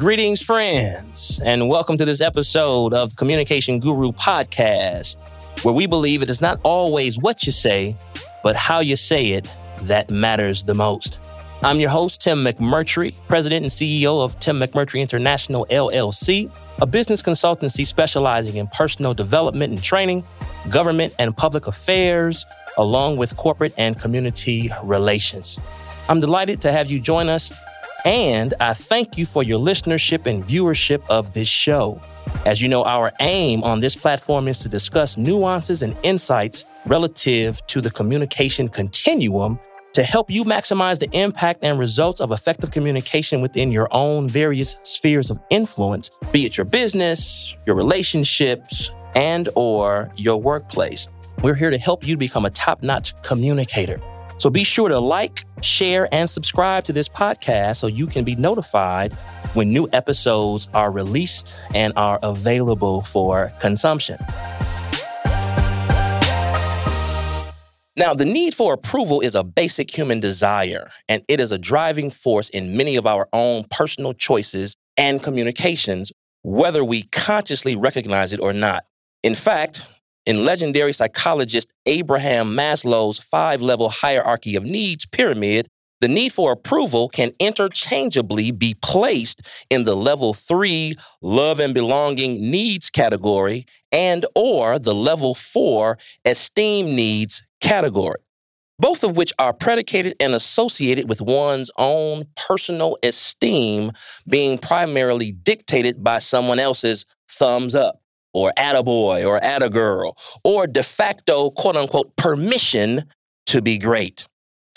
Greetings, friends, and welcome to this episode of the Communication Guru Podcast, where we believe it is not always what you say, but how you say it that matters the most. I'm your host, Tim McMurtry, President and CEO of Tim McMurtry International LLC, a business consultancy specializing in personal development and training, government and public affairs, along with corporate and community relations. I'm delighted to have you join us, and I thank you for your listenership and viewership of this show. As you know, our aim on this platform is to discuss nuances and insights relative to the communication continuum to help you maximize the impact and results of effective communication within your own various spheres of influence, be it your business, your relationships, and or your workplace. We're here to help you become a top-notch communicator. So be sure to like, share, and subscribe to this podcast so you can be notified when new episodes are released and are available for consumption. Now, the need for approval is a basic human desire, and it is a driving force in many of our own personal choices and communications, whether we consciously recognize it or not. In fact, in legendary psychologist Abraham Maslow's five-level hierarchy of needs pyramid, the need for approval can interchangeably be placed in the level 3 love and belonging needs category and or the level 4 esteem needs category, both of which are predicated and associated with one's own personal esteem being primarily dictated by someone else's thumbs up, or attaboy, or attagirl, or de facto, quote-unquote, permission to be great.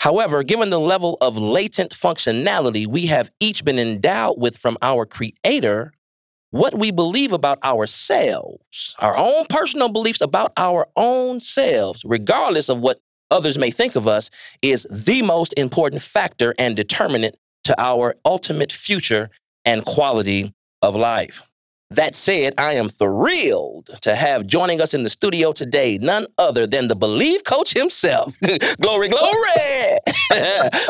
However, given the level of latent functionality we have each been endowed with from our Creator, what we believe about ourselves, our own personal beliefs about our own selves, regardless of what others may think of us, is the most important factor and determinant to our ultimate future and quality of life. That said, I am thrilled to have joining us in the studio today none other than the Believe Coach himself. Glory, glory!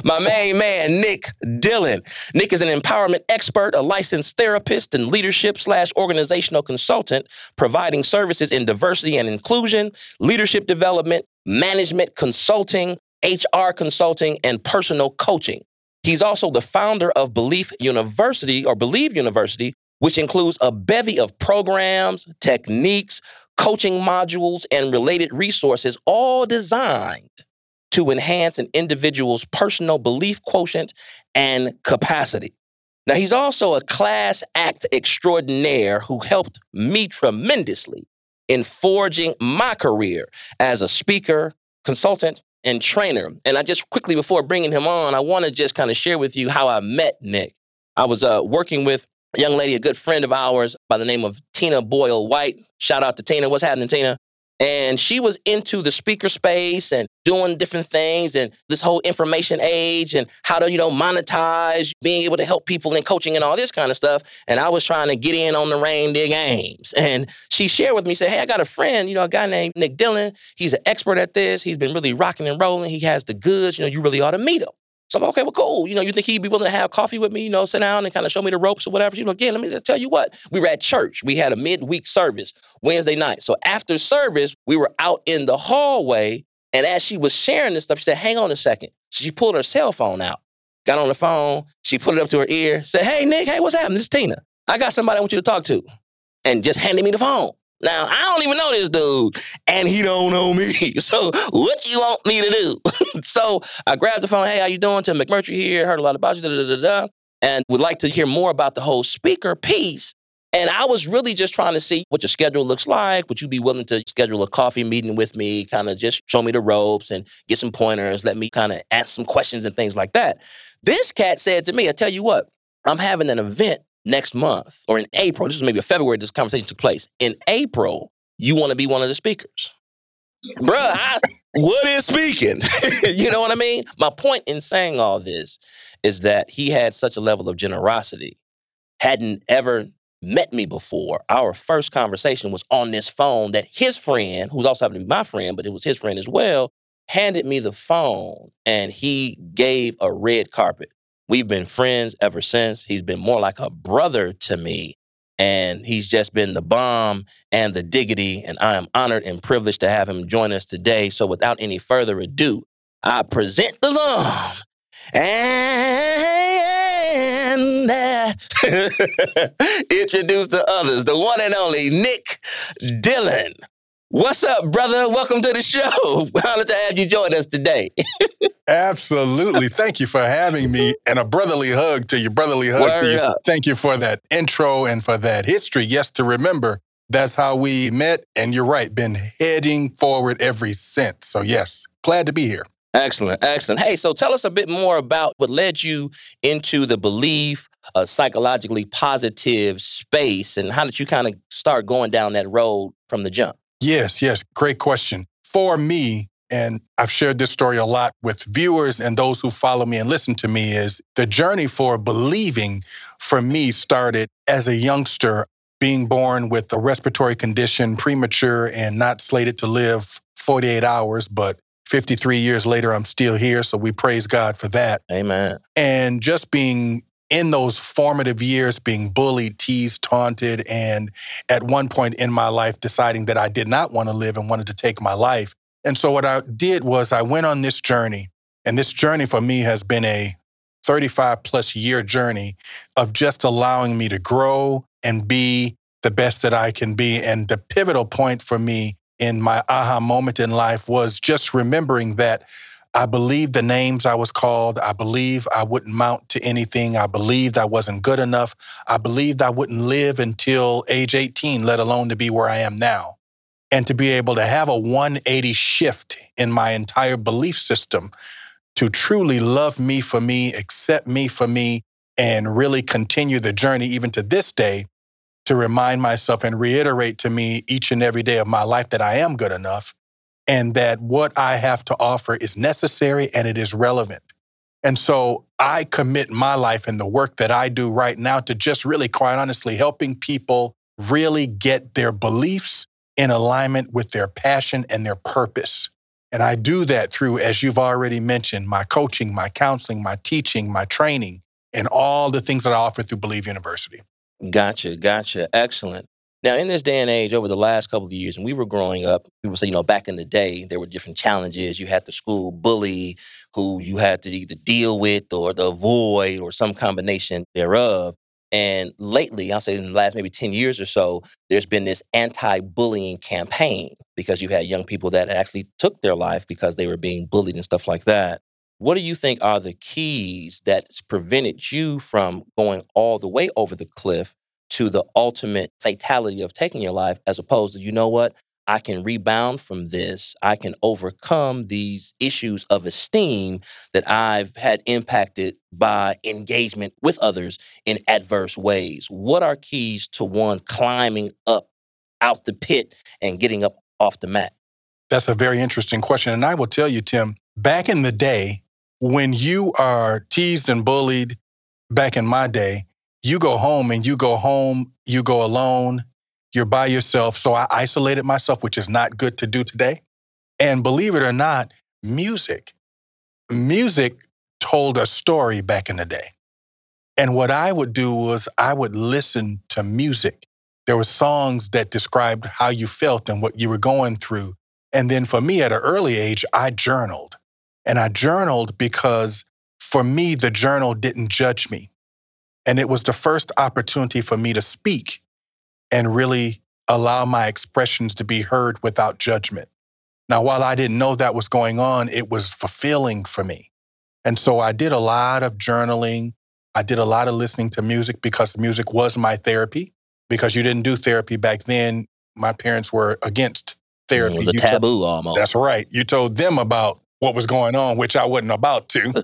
My main man, Nick Dillon. Nick is an empowerment expert, a licensed therapist, and leadership/organizational consultant, providing services in diversity and inclusion, leadership development, management consulting, HR consulting, and personal coaching. He's also the founder of Believe University, which includes a bevy of programs, techniques, coaching modules, and related resources, all designed to enhance an individual's personal belief quotient and capacity. Now, he's also a class act extraordinaire who helped me tremendously in forging my career as a speaker, consultant, and trainer. And I just quickly, before bringing him on, I want to just kind of share with you how I met Nick. I was working with a young lady, a good friend of ours by the name of Tina Boyle White. Shout out to Tina. What's happening, Tina? And she was into the speaker space and doing different things and this whole information age and how to, monetize, being able to help people in coaching and all this kind of stuff. And I was trying to get in on the reindeer games. And she shared with me, said, hey, I got a friend, a guy named Nick Dillon. He's an expert at this. He's been really rocking and rolling. He has the goods. You really ought to meet him. So I'm okay, well, cool. You think he'd be willing to have coffee with me, sit down and kind of show me the ropes or whatever. She's like, yeah, let me tell you what. We were at church. We had a midweek service Wednesday night. So after service, we were out in the hallway. And as she was sharing this stuff, she said, hang on a second. She pulled her cell phone out, got on the phone. She put it up to her ear, said, hey, Nick, hey, what's happening? This is Tina. I got somebody I want you to talk to. And just handed me the phone. Now, I don't even know this dude, and he don't know me. So what you want me to do? So I grabbed the phone. Hey, how you doing? Tim McMurtry here. Heard a lot about you. And would like to hear more about the whole speaker piece. And I was really just trying to see what your schedule looks like. Would you be willing to schedule a coffee meeting with me? Kind of just show me the ropes and get some pointers. Let me kind of ask some questions and things like that. This cat said to me, I tell you what, I'm having an event next month, or in April, this is maybe February, this conversation took place. In April, you want to be one of the speakers. Bruh, what is speaking? You know what I mean? My point in saying all this is that he had such a level of generosity, hadn't ever met me before. Our first conversation was on this phone that his friend, who's also happened to be my friend, but it was his friend as well, handed me the phone, and he gave a red carpet We've been friends ever since. He's been more like a brother to me. And he's just been the bomb and the diggity. And I am honored and privileged to have him join us today. So without any further ado, I present the bomb. And introduce the others, the one and only Nick Dillon. What's up, brother? Welcome to the show. Honored to have you join us today. Absolutely. Thank you for having me, and a brotherly hug to you. Thank you for that intro and for that history. Yes, to remember, that's how we met. And you're right, been heading forward ever since. So yes, glad to be here. Excellent, excellent. Hey, so tell us a bit more about what led you into the Believe, a psychologically positive space, and how did you kind of start going down that road from the jump? Yes. Great question. For me, and I've shared this story a lot with viewers and those who follow me and listen to me, is the journey for believing for me started as a youngster, being born with a respiratory condition, premature and not slated to live 48 hours, but 53 years later, I'm still here. So we praise God for that. Amen. And just being in those formative years, being bullied, teased, taunted, and at one point in my life, deciding that I did not want to live and wanted to take my life. And so what I did was I went on this journey. And this journey for me has been a 35 plus year journey of just allowing me to grow and be the best that I can be. And the pivotal point for me in my aha moment in life was just remembering that I believed the names I was called. I believed I wouldn't mount to anything. I believed I wasn't good enough. I believed I wouldn't live until age 18, let alone to be where I am now. And to be able to have a 180 shift in my entire belief system to truly love me for me, accept me for me, and really continue the journey even to this day, to remind myself and reiterate to me each and every day of my life that I am good enough and that what I have to offer is necessary and it is relevant. And so I commit my life and the work that I do right now to just really, quite honestly, helping people really get their beliefs in alignment with their passion and their purpose. And I do that through, as you've already mentioned, my coaching, my counseling, my teaching, my training, and all the things that I offer through Believe University. Gotcha. Excellent. Now, in this day and age, over the last couple of years, when we were growing up, people say, back in the day, there were different challenges. You had the school bully who you had to either deal with or to avoid or some combination thereof. And lately, I'll say in the last maybe 10 years or so, there's been this anti-bullying campaign because you had young people that actually took their life because they were being bullied and stuff like that. What do you think are the keys that prevented you from going all the way over the cliff to the ultimate fatality of taking your life, as opposed to, you know what, I can rebound from this. I can overcome these issues of esteem that I've had impacted by engagement with others in adverse ways. What are keys to one climbing up out the pit and getting up off the mat? That's a very interesting question. And I will tell you, Tim, back in the day, when you are teased and bullied, back in my day, you go home, you go alone, you're by yourself. So I isolated myself, which is not good to do today. And believe it or not, music told a story back in the day. And what I would do was I would listen to music. There were songs that described how you felt and what you were going through. And then for me at an early age, I journaled. And I journaled because, for me, the journal didn't judge me. And it was the first opportunity for me to speak and really allow my expressions to be heard without judgment. Now, while I didn't know that was going on, it was fulfilling for me. And so I did a lot of journaling. I did a lot of listening to music because music was my therapy, because you didn't do therapy back then. My parents were against therapy. It was a taboo almost. That's right. You told them about what was going on, which I wasn't about to.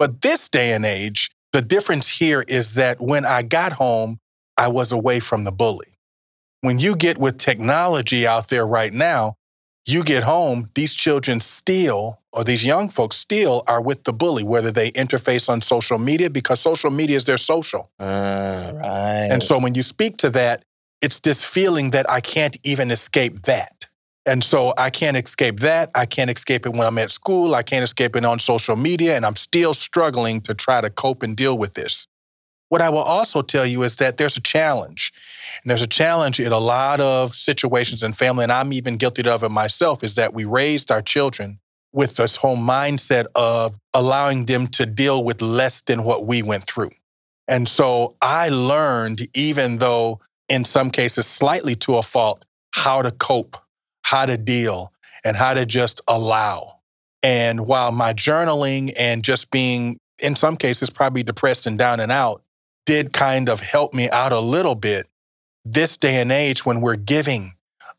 But this day and age, the difference here is that when I got home, I was away from the bully. When you get with technology out there right now, you get home, these children still, or these young folks still are with the bully, whether they interface on social media, because social media is their social. Right. And so when you speak to that, it's this feeling that I can't even escape that. And so I can't escape that. I can't escape it when I'm at school. I can't escape it on social media. And I'm still struggling to try to cope and deal with this. What I will also tell you is that there's a challenge. And there's a challenge in a lot of situations in family, and I'm even guilty of it myself, is that we raised our children with this whole mindset of allowing them to deal with less than what we went through. And so I learned, even though in some cases slightly to a fault, how to cope, how to deal, and how to just allow. And while my journaling and just being, in some cases, probably depressed and down and out, did kind of help me out a little bit, this day and age when we're giving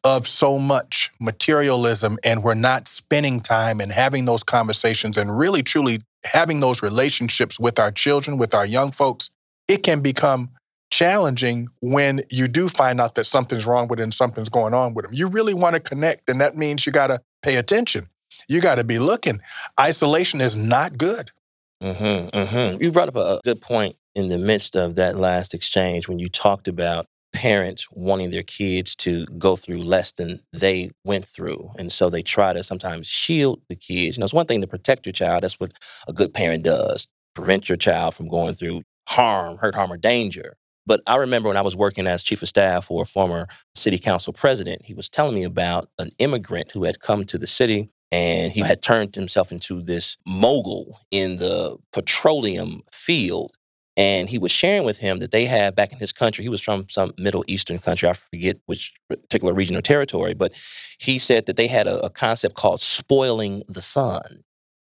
of so much materialism and we're not spending time and having those conversations and really truly having those relationships with our children, with our young folks, it can become challenging when you do find out that something's wrong with them, something's going on with them. You really want to connect, and that means you got to pay attention. You got to be looking. Isolation is not good. Mm-hmm, mm-hmm. You brought up a good point in the midst of that last exchange when you talked about parents wanting their kids to go through less than they went through. And so they try to sometimes shield the kids. You know, it's one thing to protect your child. That's what a good parent does, prevent your child from going through harm, hurt, harm, or danger. But I remember when I was working as chief of staff for a former city council president, he was telling me about an immigrant who had come to the city and he had turned himself into this mogul in the petroleum field. And he was sharing with him that they had back in his country, he was from some Middle Eastern country, I forget which particular region or territory, but he said that they had a concept called spoiling the sun.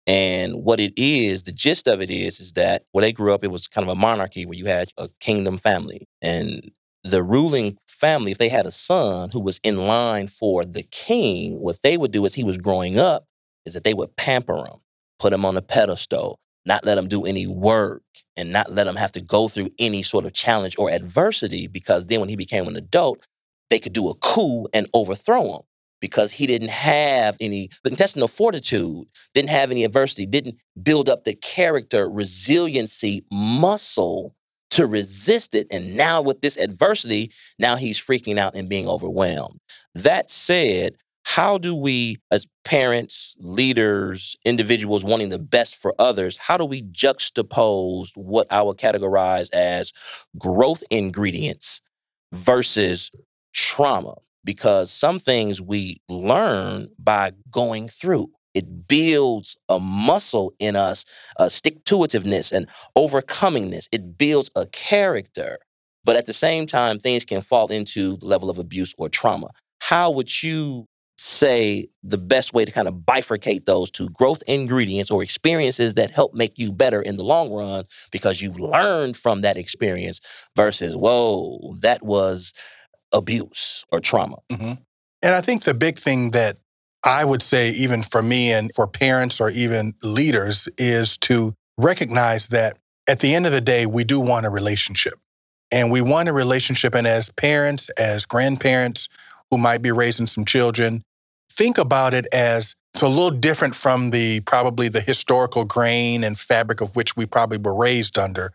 And what it is, the gist of it is that where they grew up, it was kind of a monarchy where you had a kingdom family. And the ruling family, if they had a son who was in line for the king, what they would do as he was growing up is that they would pamper him, put him on a pedestal, not let them do any work, and not let them have to go through any sort of challenge or adversity, because then when he became an adult, they could do a coup and overthrow him because he didn't have any intestinal fortitude, didn't have any adversity, didn't build up the character, resiliency, muscle to resist it. And now with this adversity, now he's freaking out and being overwhelmed. That said, how do we, as parents, leaders, individuals wanting the best for others, how do we juxtapose what I would categorize as growth ingredients versus trauma? Because some things we learn by going through. It builds a muscle in us, a stick-to-itiveness and overcomingness. It builds a character. But at the same time, things can fall into the level of abuse or trauma. How would you say the best way to kind of bifurcate those two growth ingredients or experiences that help make you better in the long run because you've learned from that experience versus, whoa, that was abuse or trauma? Mm-hmm. And I think the big thing that I would say, even for me and for parents or even leaders, is to recognize that at the end of the day, we do want a relationship. And we want a relationship. And as parents, as grandparents who might be raising some children, think about it as it's a little different from the probably the historical grain and fabric of which we probably were raised under.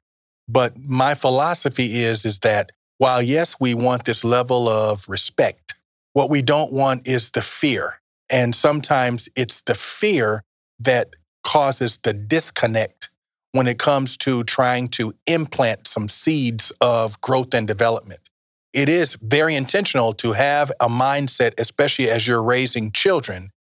But my philosophy is that while, yes, we want this level of respect, what we don't want is the fear. And sometimes it's the fear that causes the disconnect when it comes to trying to implant some seeds of growth and development. It is very intentional to have a mindset, especially as you're raising children,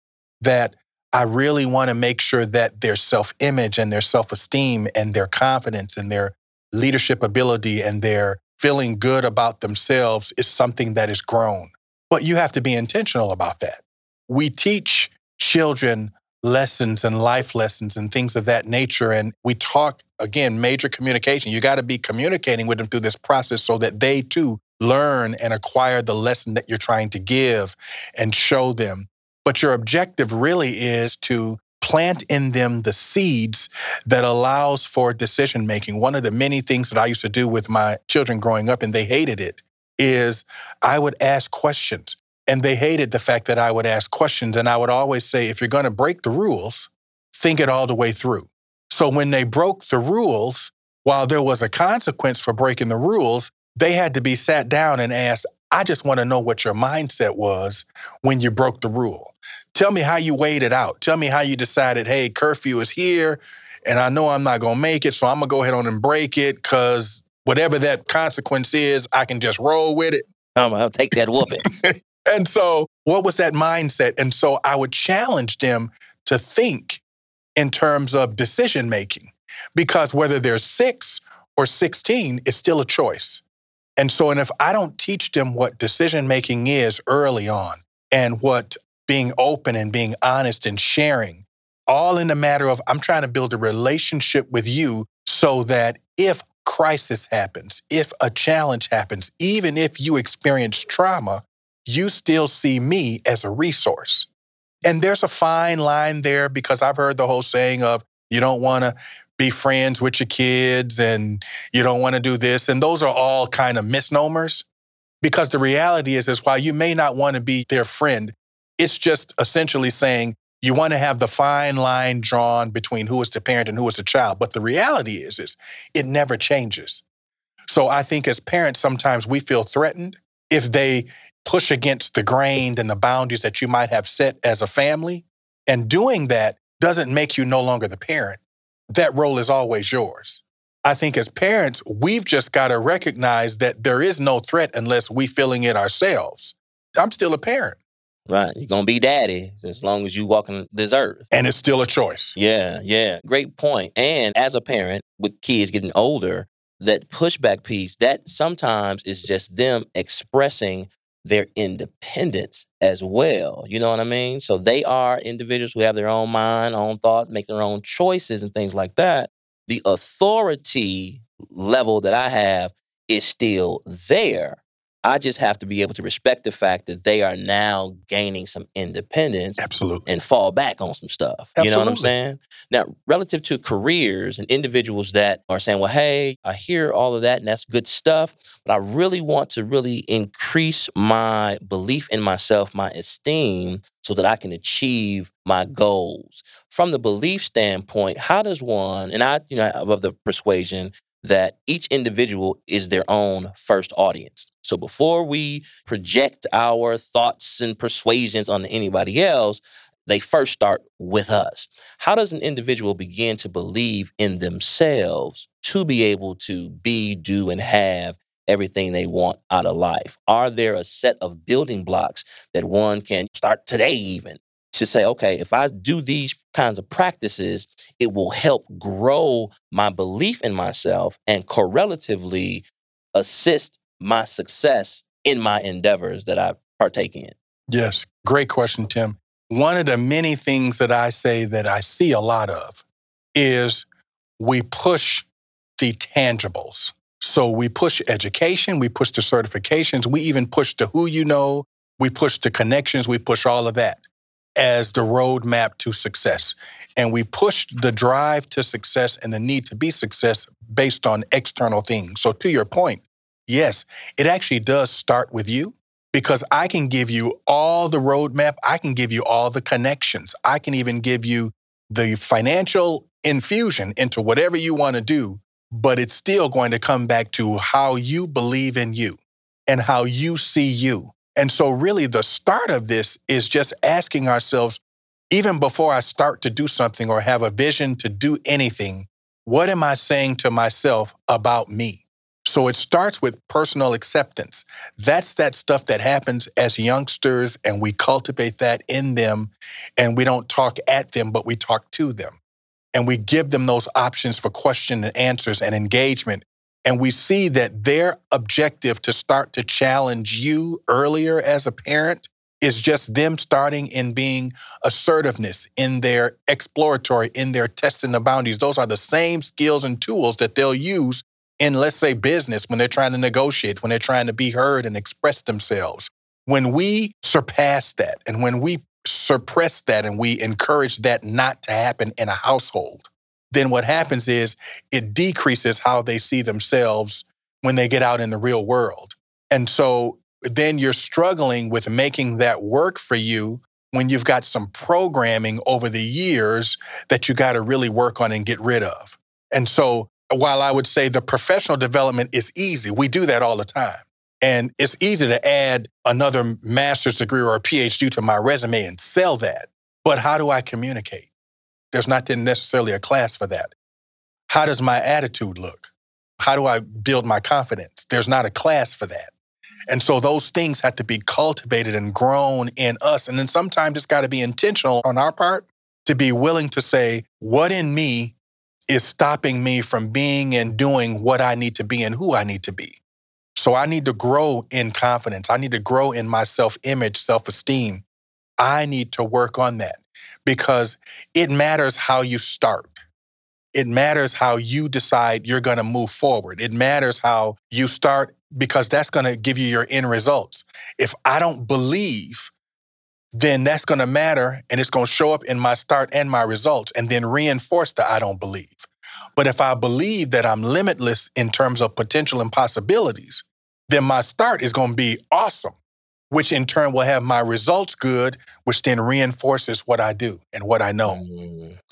that I really want to make sure that their self-image and their self-esteem and their confidence and their leadership ability and their feeling good about themselves is something that is grown. But you have to be intentional about that. We teach children lessons and life lessons and things of that nature. And we talk, again, major communication. You got to be communicating with them through this process so that they too learn and acquire the lesson that you're trying to give and show them. But your objective really is to plant in them the seeds that allows for decision-making. One of the many things that I used to do with my children growing up, and they hated it, is I would ask questions. And they hated the fact that I would ask questions. And I would always say, if you're going to break the rules, think it all the way through. So when they broke the rules, while there was a consequence for breaking the rules, they had to be sat down and asked, I just want to know what your mindset was when you broke the rule. Tell me how you weighed it out. Tell me how you decided, hey, curfew is here and I know I'm not going to make it, so I'm going to go ahead on and break it because whatever that consequence is, I can just roll with it. I'll take that whooping. And so what was that mindset? And so I would challenge them to think in terms of decision making, because whether they're 6 or 16, it's still a choice. And so, and if I don't teach them what decision making is early on and what being open and being honest and sharing, all in the matter of I'm trying to build a relationship with you so that if crisis happens, if a challenge happens, even if you experience trauma, you still see me as a resource. And there's a fine line there, because I've heard the whole saying of you don't want to be friends with your kids and you don't want to do this. And those are all kind of misnomers, because the reality is while you may not want to be their friend, it's just essentially saying you want to have the fine line drawn between who is the parent and who is the child. But the reality is it never changes. So I think as parents, sometimes we feel threatened if they push against the grain and the boundaries that you might have set as a family. And doing that doesn't make you no longer the parent. That role is always yours. I think as parents, we've just got to recognize that there is no threat unless we feeling it ourselves. I'm still a parent. Right. You're going to be daddy as long as you walking this earth. And it's still a choice. Yeah. Great point. And as a parent with kids getting older, that pushback piece, that sometimes is just them expressing their independence as well. You know what I mean? So they are individuals who have their own mind, own thoughts, make their own choices and things like that. The authority level that I have is still there. I just have to be able to respect the fact that they are now gaining some independence. Absolutely. And fall back on some stuff. Absolutely. You know what I'm saying? Now, relative to careers and individuals that are saying, well, hey, I hear all of that and that's good stuff, but I really want to really increase my belief in myself, my esteem, so that I can achieve my goals. From the belief standpoint, how does one, and I, I'm of the persuasion that each individual is their own first audience. So before we project our thoughts and persuasions on anybody else, they first start with us. How does an individual begin to believe in themselves to be able to be, do, and have everything they want out of life? Are there a set of building blocks that one can start today even to say, okay, if I do these kinds of practices, it will help grow my belief in myself and correlatively assist my success in my endeavors that I partake in? Yes. Great question, Tim. One of the many things that I say that I see a lot of is we push the tangibles. So we push education, we push the certifications, we even push the who you know, we push the connections, we push all of that as the roadmap to success. And we pushed the drive to success and the need to be success based on external things. So to your point, yes, it actually does start with you, because I can give you all the roadmap. I can give you all the connections. I can even give you the financial infusion into whatever you want to do, but it's still going to come back to how you believe in you and how you see you. And so really the start of this is just asking ourselves, even before I start to do something or have a vision to do anything, what am I saying to myself about me? So it starts with personal acceptance. That's that stuff that happens as youngsters, and we cultivate that in them, and we don't talk at them, but we talk to them. And we give them those options for question and answers and engagement. And we see that their objective to start to challenge you earlier as a parent is just them starting in being assertiveness, in their exploratory, in their testing the boundaries. Those are the same skills and tools that they'll use in, let's say, business, when they're trying to negotiate, when they're trying to be heard and express themselves. When we surpass that and when we suppress that and we encourage that not to happen in a household, then what happens is it decreases how they see themselves when they get out in the real world. And so then you're struggling with making that work for you when you've got some programming over the years that you got to really work on and get rid of. And so while I would say the professional development is easy, we do that all the time. And it's easy to add another master's degree or a PhD to my resume and sell that. But how do I communicate? There's not necessarily a class for that. How does my attitude look? How do I build my confidence? There's not a class for that. And so those things have to be cultivated and grown in us. And then sometimes it's got to be intentional on our part to be willing to say, what in me is stopping me from being and doing what I need to be and who I need to be? So I need to grow in confidence. I need to grow in my self-image, self-esteem. I need to work on that because it matters how you start. It matters how you decide you're going to move forward. It matters how you start because that's going to give you your end results. If I don't believe, then that's going to matter and it's going to show up in my start and my results and then reinforce the I don't believe. But if I believe that I'm limitless in terms of potential and possibilities, then my start is going to be awesome, which in turn will have my results good, which then reinforces what I do and what I know.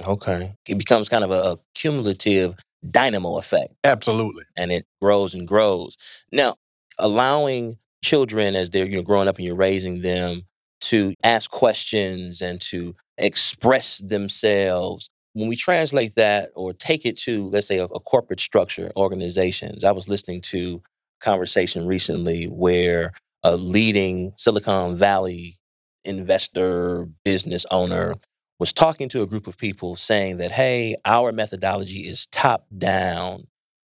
Okay. It becomes kind of a cumulative dynamo effect. Absolutely. And it grows and grows. Now, allowing children as they're growing up and you're raising them to ask questions and to express themselves, when we translate that or take it to, let's say, a corporate structure, organizations. I was listening to a conversation recently where a leading Silicon Valley investor, business owner was talking to a group of people saying that, hey, our methodology is top-down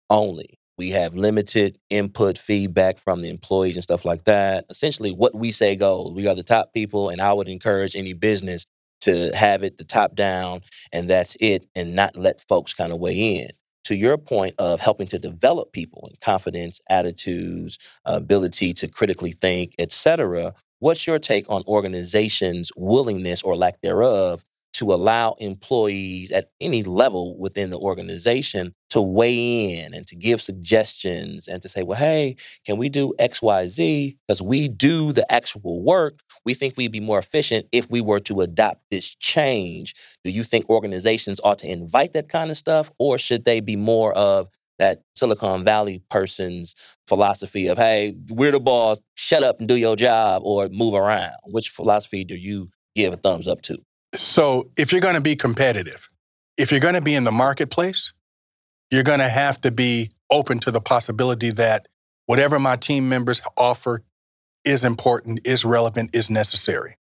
only. We have limited input feedback from the employees and stuff like that. Essentially, what we say goes. We are the top people, and I would encourage any business to have it the top-down, and that's it, and not let folks kind of weigh in. To your point of helping to develop people in confidence, attitudes, ability to critically think, et cetera, what's your take on organizations' willingness or lack thereof to allow employees at any level within the organization to weigh in and to give suggestions and to say, well, hey, can we do X, Y, Z? Because we do the actual work. We think we'd be more efficient if we were to adopt this change. Do you think organizations ought to invite that kind of stuff? Or should they be more of that Silicon Valley person's philosophy of, hey, we're the boss, shut up and do your job or move around? Which philosophy do you give a thumbs up to? So if you're going to be competitive, if you're going to be in the marketplace, you're going to have to be open to the possibility that whatever my team members offer is important, is relevant, is necessary.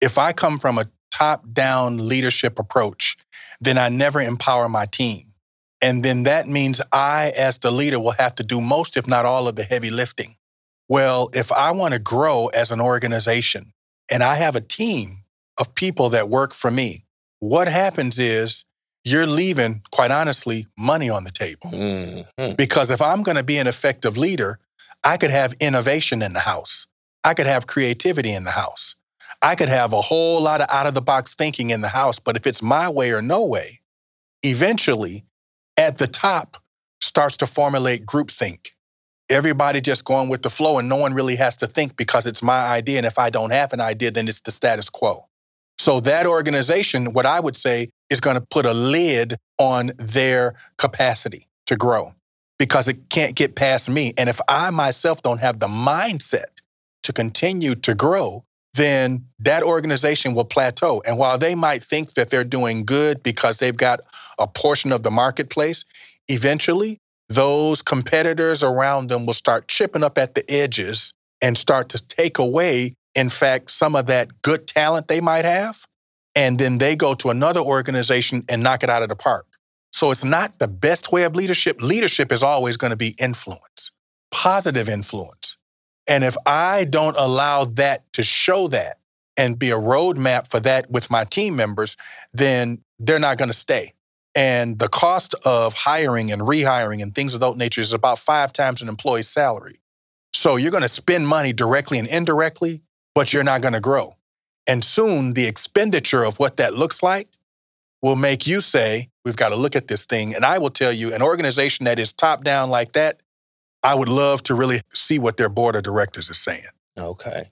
If I come from a top-down leadership approach, then I never empower my team. And then that means I, as the leader, will have to do most, if not all, of the heavy lifting. Well, if I want to grow as an organization and I have a team of people that work for me, what happens is you're leaving, quite honestly, money on the table. Mm-hmm. Because if I'm going to be an effective leader, I could have innovation in the house. I could have creativity in the house. I could have a whole lot of out-of-the-box thinking in the house. But if it's my way or no way, eventually, at the top, starts to formulate groupthink. Everybody just going with the flow and no one really has to think because it's my idea. And if I don't have an idea, then it's the status quo. So that organization, what I would say, is going to put a lid on their capacity to grow because it can't get past me. And if I myself don't have the mindset to continue to grow, then that organization will plateau. And while they might think that they're doing good because they've got a portion of the marketplace, eventually those competitors around them will start chipping up at the edges and start to take away, in fact, some of that good talent they might have, and then they go to another organization and knock it out of the park. So it's not the best way of leadership. Leadership is always going to be influence, positive influence. And if I don't allow that to show that and be a roadmap for that with my team members, then they're not going to stay. And the cost of hiring and rehiring and things of that nature is about 5 times an employee's salary. So you're going to spend money directly and indirectly, but you're not going to grow. And soon the expenditure of what that looks like will make you say, we've got to look at this thing. And I will tell you, an organization that is top down like that, I would love to really see what their board of directors is saying. Okay.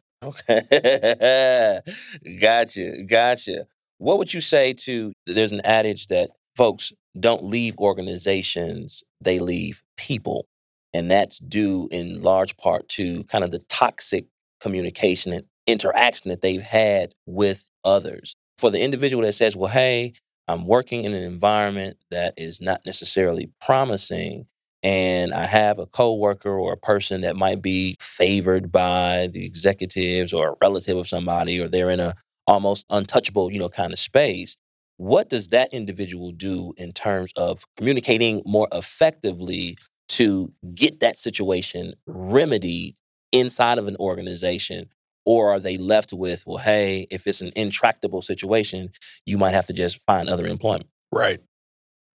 Gotcha. What would you say to, there's an adage that folks don't leave organizations, they leave people. And that's due in large part to kind of the toxic communication and interaction that they've had with others. For the individual that says, well, hey, I'm working in an environment that is not necessarily promising, and I have a coworker or a person that might be favored by the executives or a relative of somebody, or they're in a almost untouchable, kind of space. What does that individual do in terms of communicating more effectively to get that situation remedied inside of an organization? Or are they left with, well, hey, if it's an intractable situation, you might have to just find other employment? Right.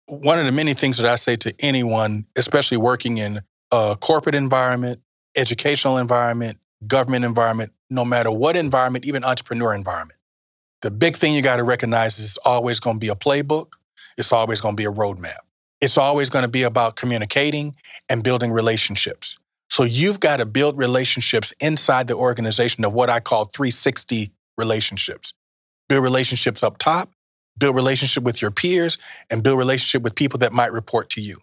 One of the many things that I say to anyone, especially working in a corporate environment, educational environment, government environment, no matter what environment, even entrepreneur environment, the big thing you got to recognize is it's always going to be a playbook. It's always going to be a roadmap. It's always going to be about communicating and building relationships. So you've got to build relationships inside the organization of what I call 360 relationships. Build relationships up top, build relationship with your peers, and build relationship with people that might report to you.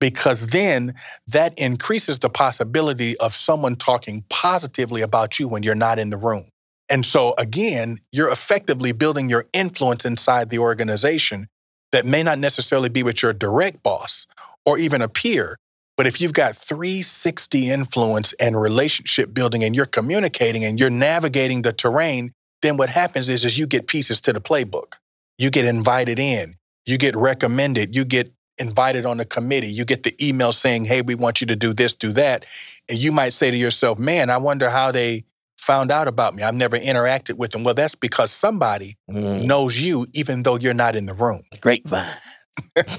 Because then that increases the possibility of someone talking positively about you when you're not in the room. And so again, you're effectively building your influence inside the organization that may not necessarily be with your direct boss or even a peer. But if you've got 360 influence and relationship building and you're communicating and you're navigating the terrain, then what happens is you get pieces to the playbook. You get invited in, you get recommended, you get invited on a committee, you get the email saying, hey, we want you to do this, do that. And you might say to yourself, man, I wonder how they found out about me. I've never interacted with them. Well, that's because somebody knows you, even though you're not in the room. Grapevine.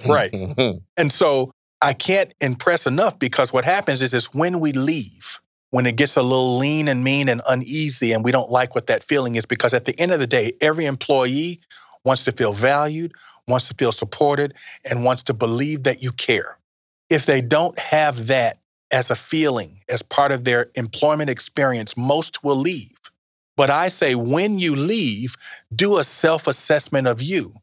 Right. And so I can't impress enough, because what happens is when we leave, when it gets a little lean and mean and uneasy and we don't like what that feeling is, because at the end of the day, every employee wants to feel valued, wants to feel supported, and wants to believe that you care. If they don't have that as a feeling, as part of their employment experience, most will leave. But I say, when you leave, do a self-assessment of you.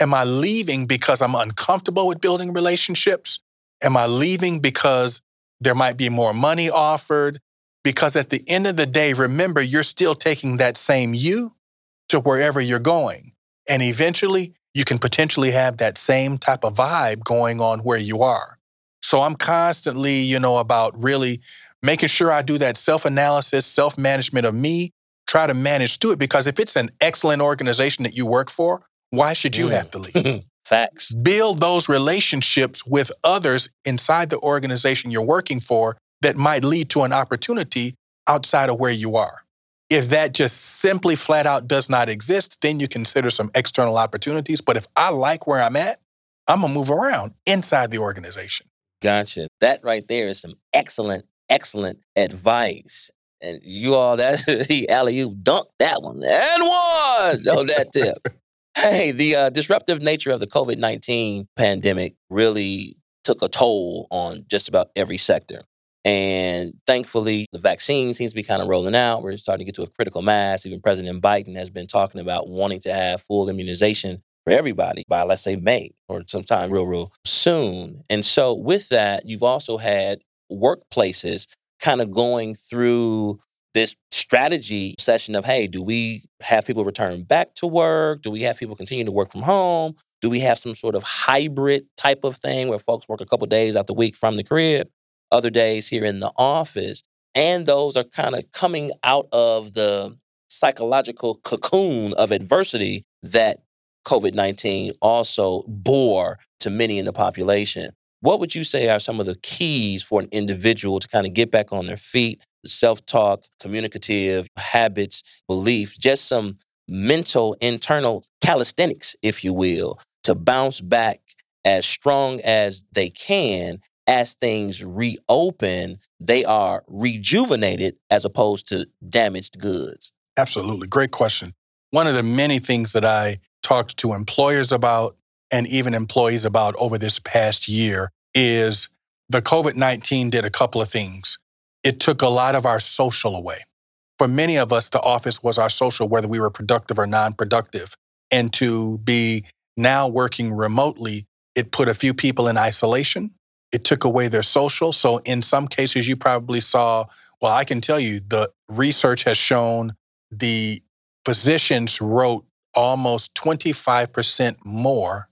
Am I leaving because I'm uncomfortable with building relationships? Am I leaving because there might be more money offered? Because at the end of the day, remember, you're still taking that same you to wherever you're going. And eventually, you can potentially have that same type of vibe going on where you are. So I'm constantly, about really making sure I do that self-analysis, self-management of me, try to manage through it. Because if it's an excellent organization that you work for, why should you have to leave? Facts. Build those relationships with others inside the organization you're working for that might lead to an opportunity outside of where you are. If that just simply flat out does not exist, then you consider some external opportunities. But if I like where I'm at, I'm going to move around inside the organization. Gotcha. That right there is some excellent, excellent advice. And you all, that's the alley-oop, dunk that one and one on that tip. Hey, the disruptive nature of the COVID-19 pandemic really took a toll on just about every sector. And thankfully, the vaccine seems to be kind of rolling out. We're starting to get to a critical mass. Even President Biden has been talking about wanting to have full immunization for everybody by, let's say, May or sometime real, real soon. And so with that, you've also had workplaces kind of going through this strategy session of, hey, do we have people return back to work? Do we have people continue to work from home? Do we have some sort of hybrid type of thing where folks work a couple of days out the week from the crib? Other days here in the office, and those are kind of coming out of the psychological cocoon of adversity that COVID-19 also bore to many in the population. What would you say are some of the keys for an individual to kind of get back on their feet, self-talk, communicative habits, belief, just some mental internal calisthenics, if you will, to bounce back as strong as they can? As things reopen, they are rejuvenated as opposed to damaged goods. Absolutely. Great question. One of the many things that I talked to employers about and even employees about over this past year is the COVID-19 did a couple of things. It took a lot of our social away. For many of us, the office was our social, whether we were productive or non-productive. And to be now working remotely, it put a few people in isolation. It took away their social. So in some cases, you probably saw, well, I can tell you the research has shown the physicians wrote almost 25% more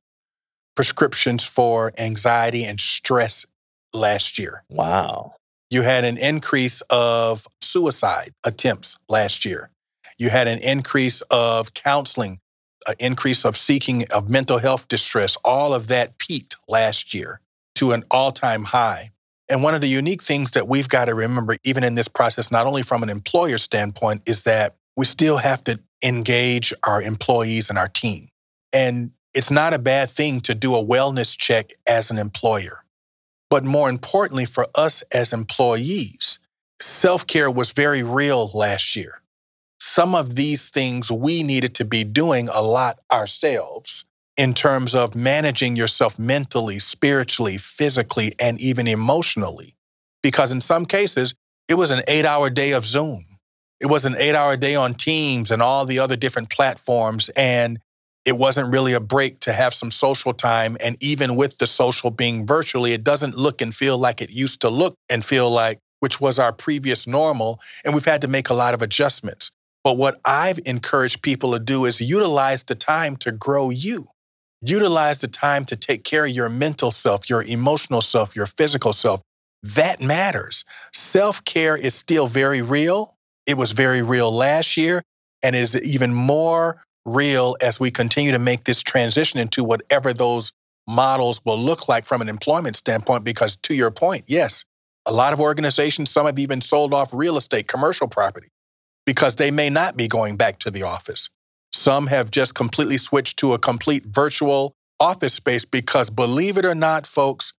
prescriptions for anxiety and stress last year. Wow. You had an increase of suicide attempts last year. You had an increase of counseling, an increase of seeking of mental health distress. All of that peaked last year to an all-time high. And one of the unique things that we've got to remember, even in this process, not only from an employer standpoint, is that we still have to engage our employees and our team. And it's not a bad thing to do a wellness check as an employer. But more importantly for us as employees, self-care was very real last year. Some of these things we needed to be doing a lot ourselves in terms of managing yourself mentally, spiritually, physically, and even emotionally. Because in some cases, it was an 8-hour day of Zoom. It was an 8-hour day on Teams and all the other different platforms. And it wasn't really a break to have some social time. And even with the social being virtually, it doesn't look and feel like it used to look and feel like, which was our previous normal. And we've had to make a lot of adjustments. But what I've encouraged people to do is utilize the time to grow you. Utilize the time to take care of your mental self, your emotional self, your physical self. That matters. Self-care is still very real. It was very real last year, and it is even more real as we continue to make this transition into whatever those models will look like from an employment standpoint. Because to your point, yes, a lot of organizations, some have even sold off real estate, commercial property, because they may not be going back to the office. Some have just completely switched to a complete virtual office space because, believe it or not, folks,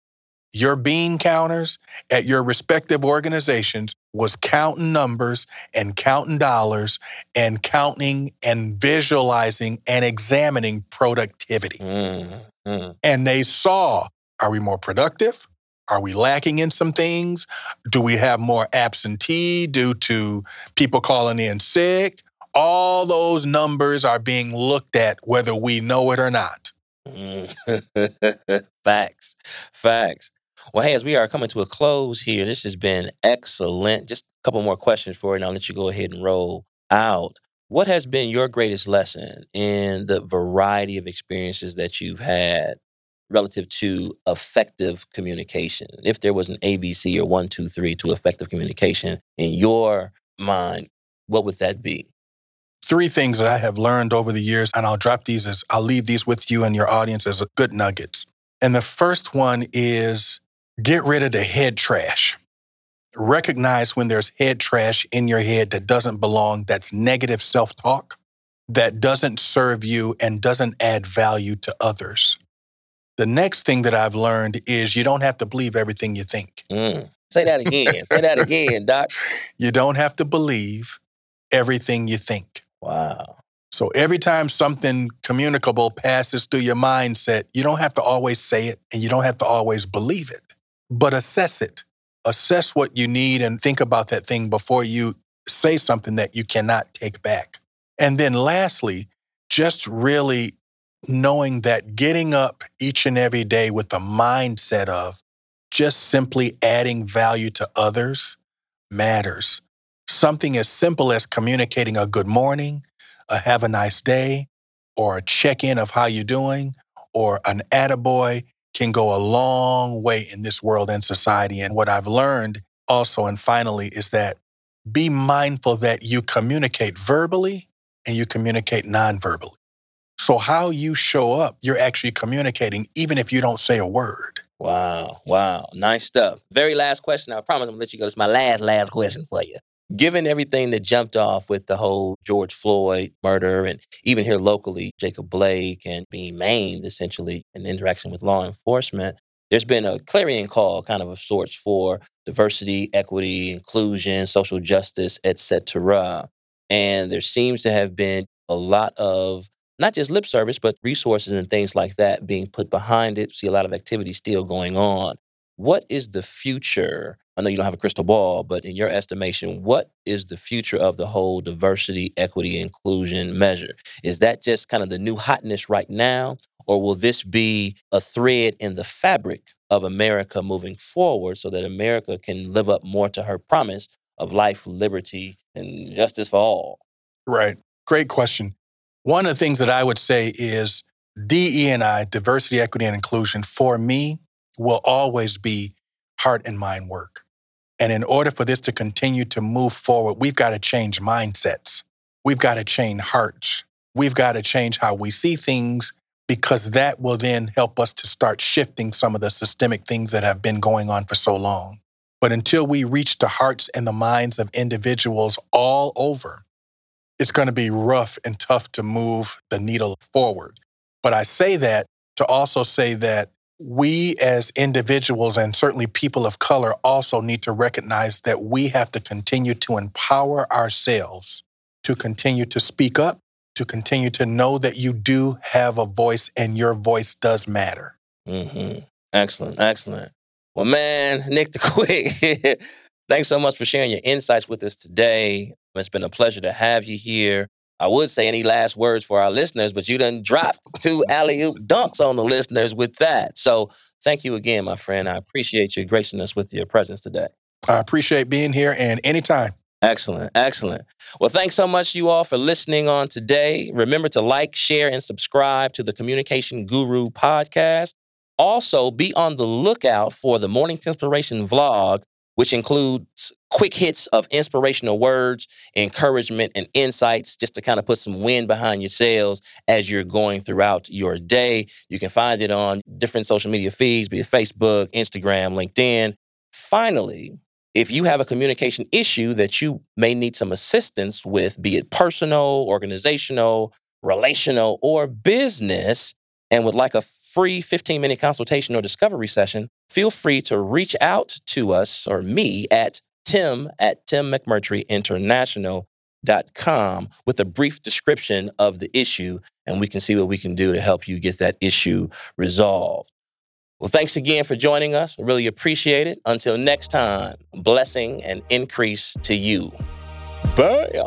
your bean counters at your respective organizations was counting numbers and counting dollars and counting and visualizing and examining productivity. Mm-hmm. And they saw, are we more productive? Are we lacking in some things? Do we have more absentee due to people calling in sick? All those numbers are being looked at whether we know it or not. Facts. Facts. Well, hey, as we are coming to a close here, this has been excellent. Just a couple more questions for you, and I'll let you go ahead and roll out. What has been your greatest lesson in the variety of experiences that you've had relative to effective communication? If there was an ABC or 1, 2, 3 to effective communication in your mind, what would that be? 3 things that I have learned over the years, and I'll leave these with you and your audience as good nuggets. And the first one is get rid of the head trash. Recognize when there's head trash in your head that doesn't belong, that's negative self-talk, that doesn't serve you and doesn't add value to others. The next thing that I've learned is you don't have to believe everything you think. Say that again. Say that again, Doc. You don't have to believe everything you think. Wow. So every time something communicable passes through your mindset, you don't have to always say it and you don't have to always believe it, but assess it. Assess what you need and think about that thing before you say something that you cannot take back. And then lastly, just really knowing that getting up each and every day with the mindset of just simply adding value to others matters. Something as simple as communicating a good morning, a have a nice day, or a check-in of how you're doing, or an attaboy can go a long way in this world and society. And what I've learned also, and finally, is that be mindful that you communicate verbally and you communicate non-verbally. So how you show up, you're actually communicating even if you don't say a word. Wow. Wow. Nice stuff. Very last question. I promise I'm going to let you go. It's my last question for you. Given everything that jumped off with the whole George Floyd murder and even here locally, Jacob Blake and being maimed, essentially, in interaction with law enforcement, there's been a clarion call kind of sorts for diversity, equity, inclusion, social justice, et cetera. And there seems to have been a lot of not just lip service, but resources and things like that being put behind it. See a lot of activity still going on. What is the future? I know you don't have a crystal ball, but in your estimation, what is the future of the whole diversity, equity, inclusion measure? Is that just kind of the new hotness right now, or will this be a thread in the fabric of America moving forward so that America can live up more to her promise of life, liberty, and justice for all? Right. Great question. One of the things that I would say is DE&I, diversity, equity, and inclusion, for me, will always be heart and mind work. And in order for this to continue to move forward, we've got to change mindsets. We've got to change hearts. We've got to change how we see things, because that will then help us to start shifting some of the systemic things that have been going on for so long. But until we reach the hearts and the minds of individuals all over, it's going to be rough and tough to move the needle forward. But I say that to also say that we as individuals and certainly people of color also need to recognize that we have to continue to empower ourselves to continue to speak up, to continue to know that you do have a voice and your voice does matter. Mm-hmm. Excellent, excellent. Well, man, Nick the Quick, thanks so much for sharing your insights with us today. It's been a pleasure to have you here. I would say any last words for our listeners, but you done dropped 2 alley-oop dunks on the listeners with that. So thank you again, my friend. I appreciate you gracing us with your presence today. I appreciate being here, and anytime. Excellent, excellent. Well, thanks so much, you all, for listening on today. Remember to like, share, and subscribe to the Communication Guru podcast. Also, be on the lookout for the Morning to Inspiration vlog, which includes quick hits of inspirational words, encouragement, and insights, just to kind of put some wind behind your sails as you're going throughout your day. You can find it on different social media feeds, be it Facebook, Instagram, LinkedIn. Finally, if you have a communication issue that you may need some assistance with, be it personal, organizational, relational, or business, and would like a free 15-minute consultation or discovery session, feel free to reach out to us or me at tim@timmcmurtryinternational.com with a brief description of the issue, and we can see what we can do to help you get that issue resolved. Well, thanks again for joining us. We really appreciate it. Until next time, blessing and increase to you. Bye.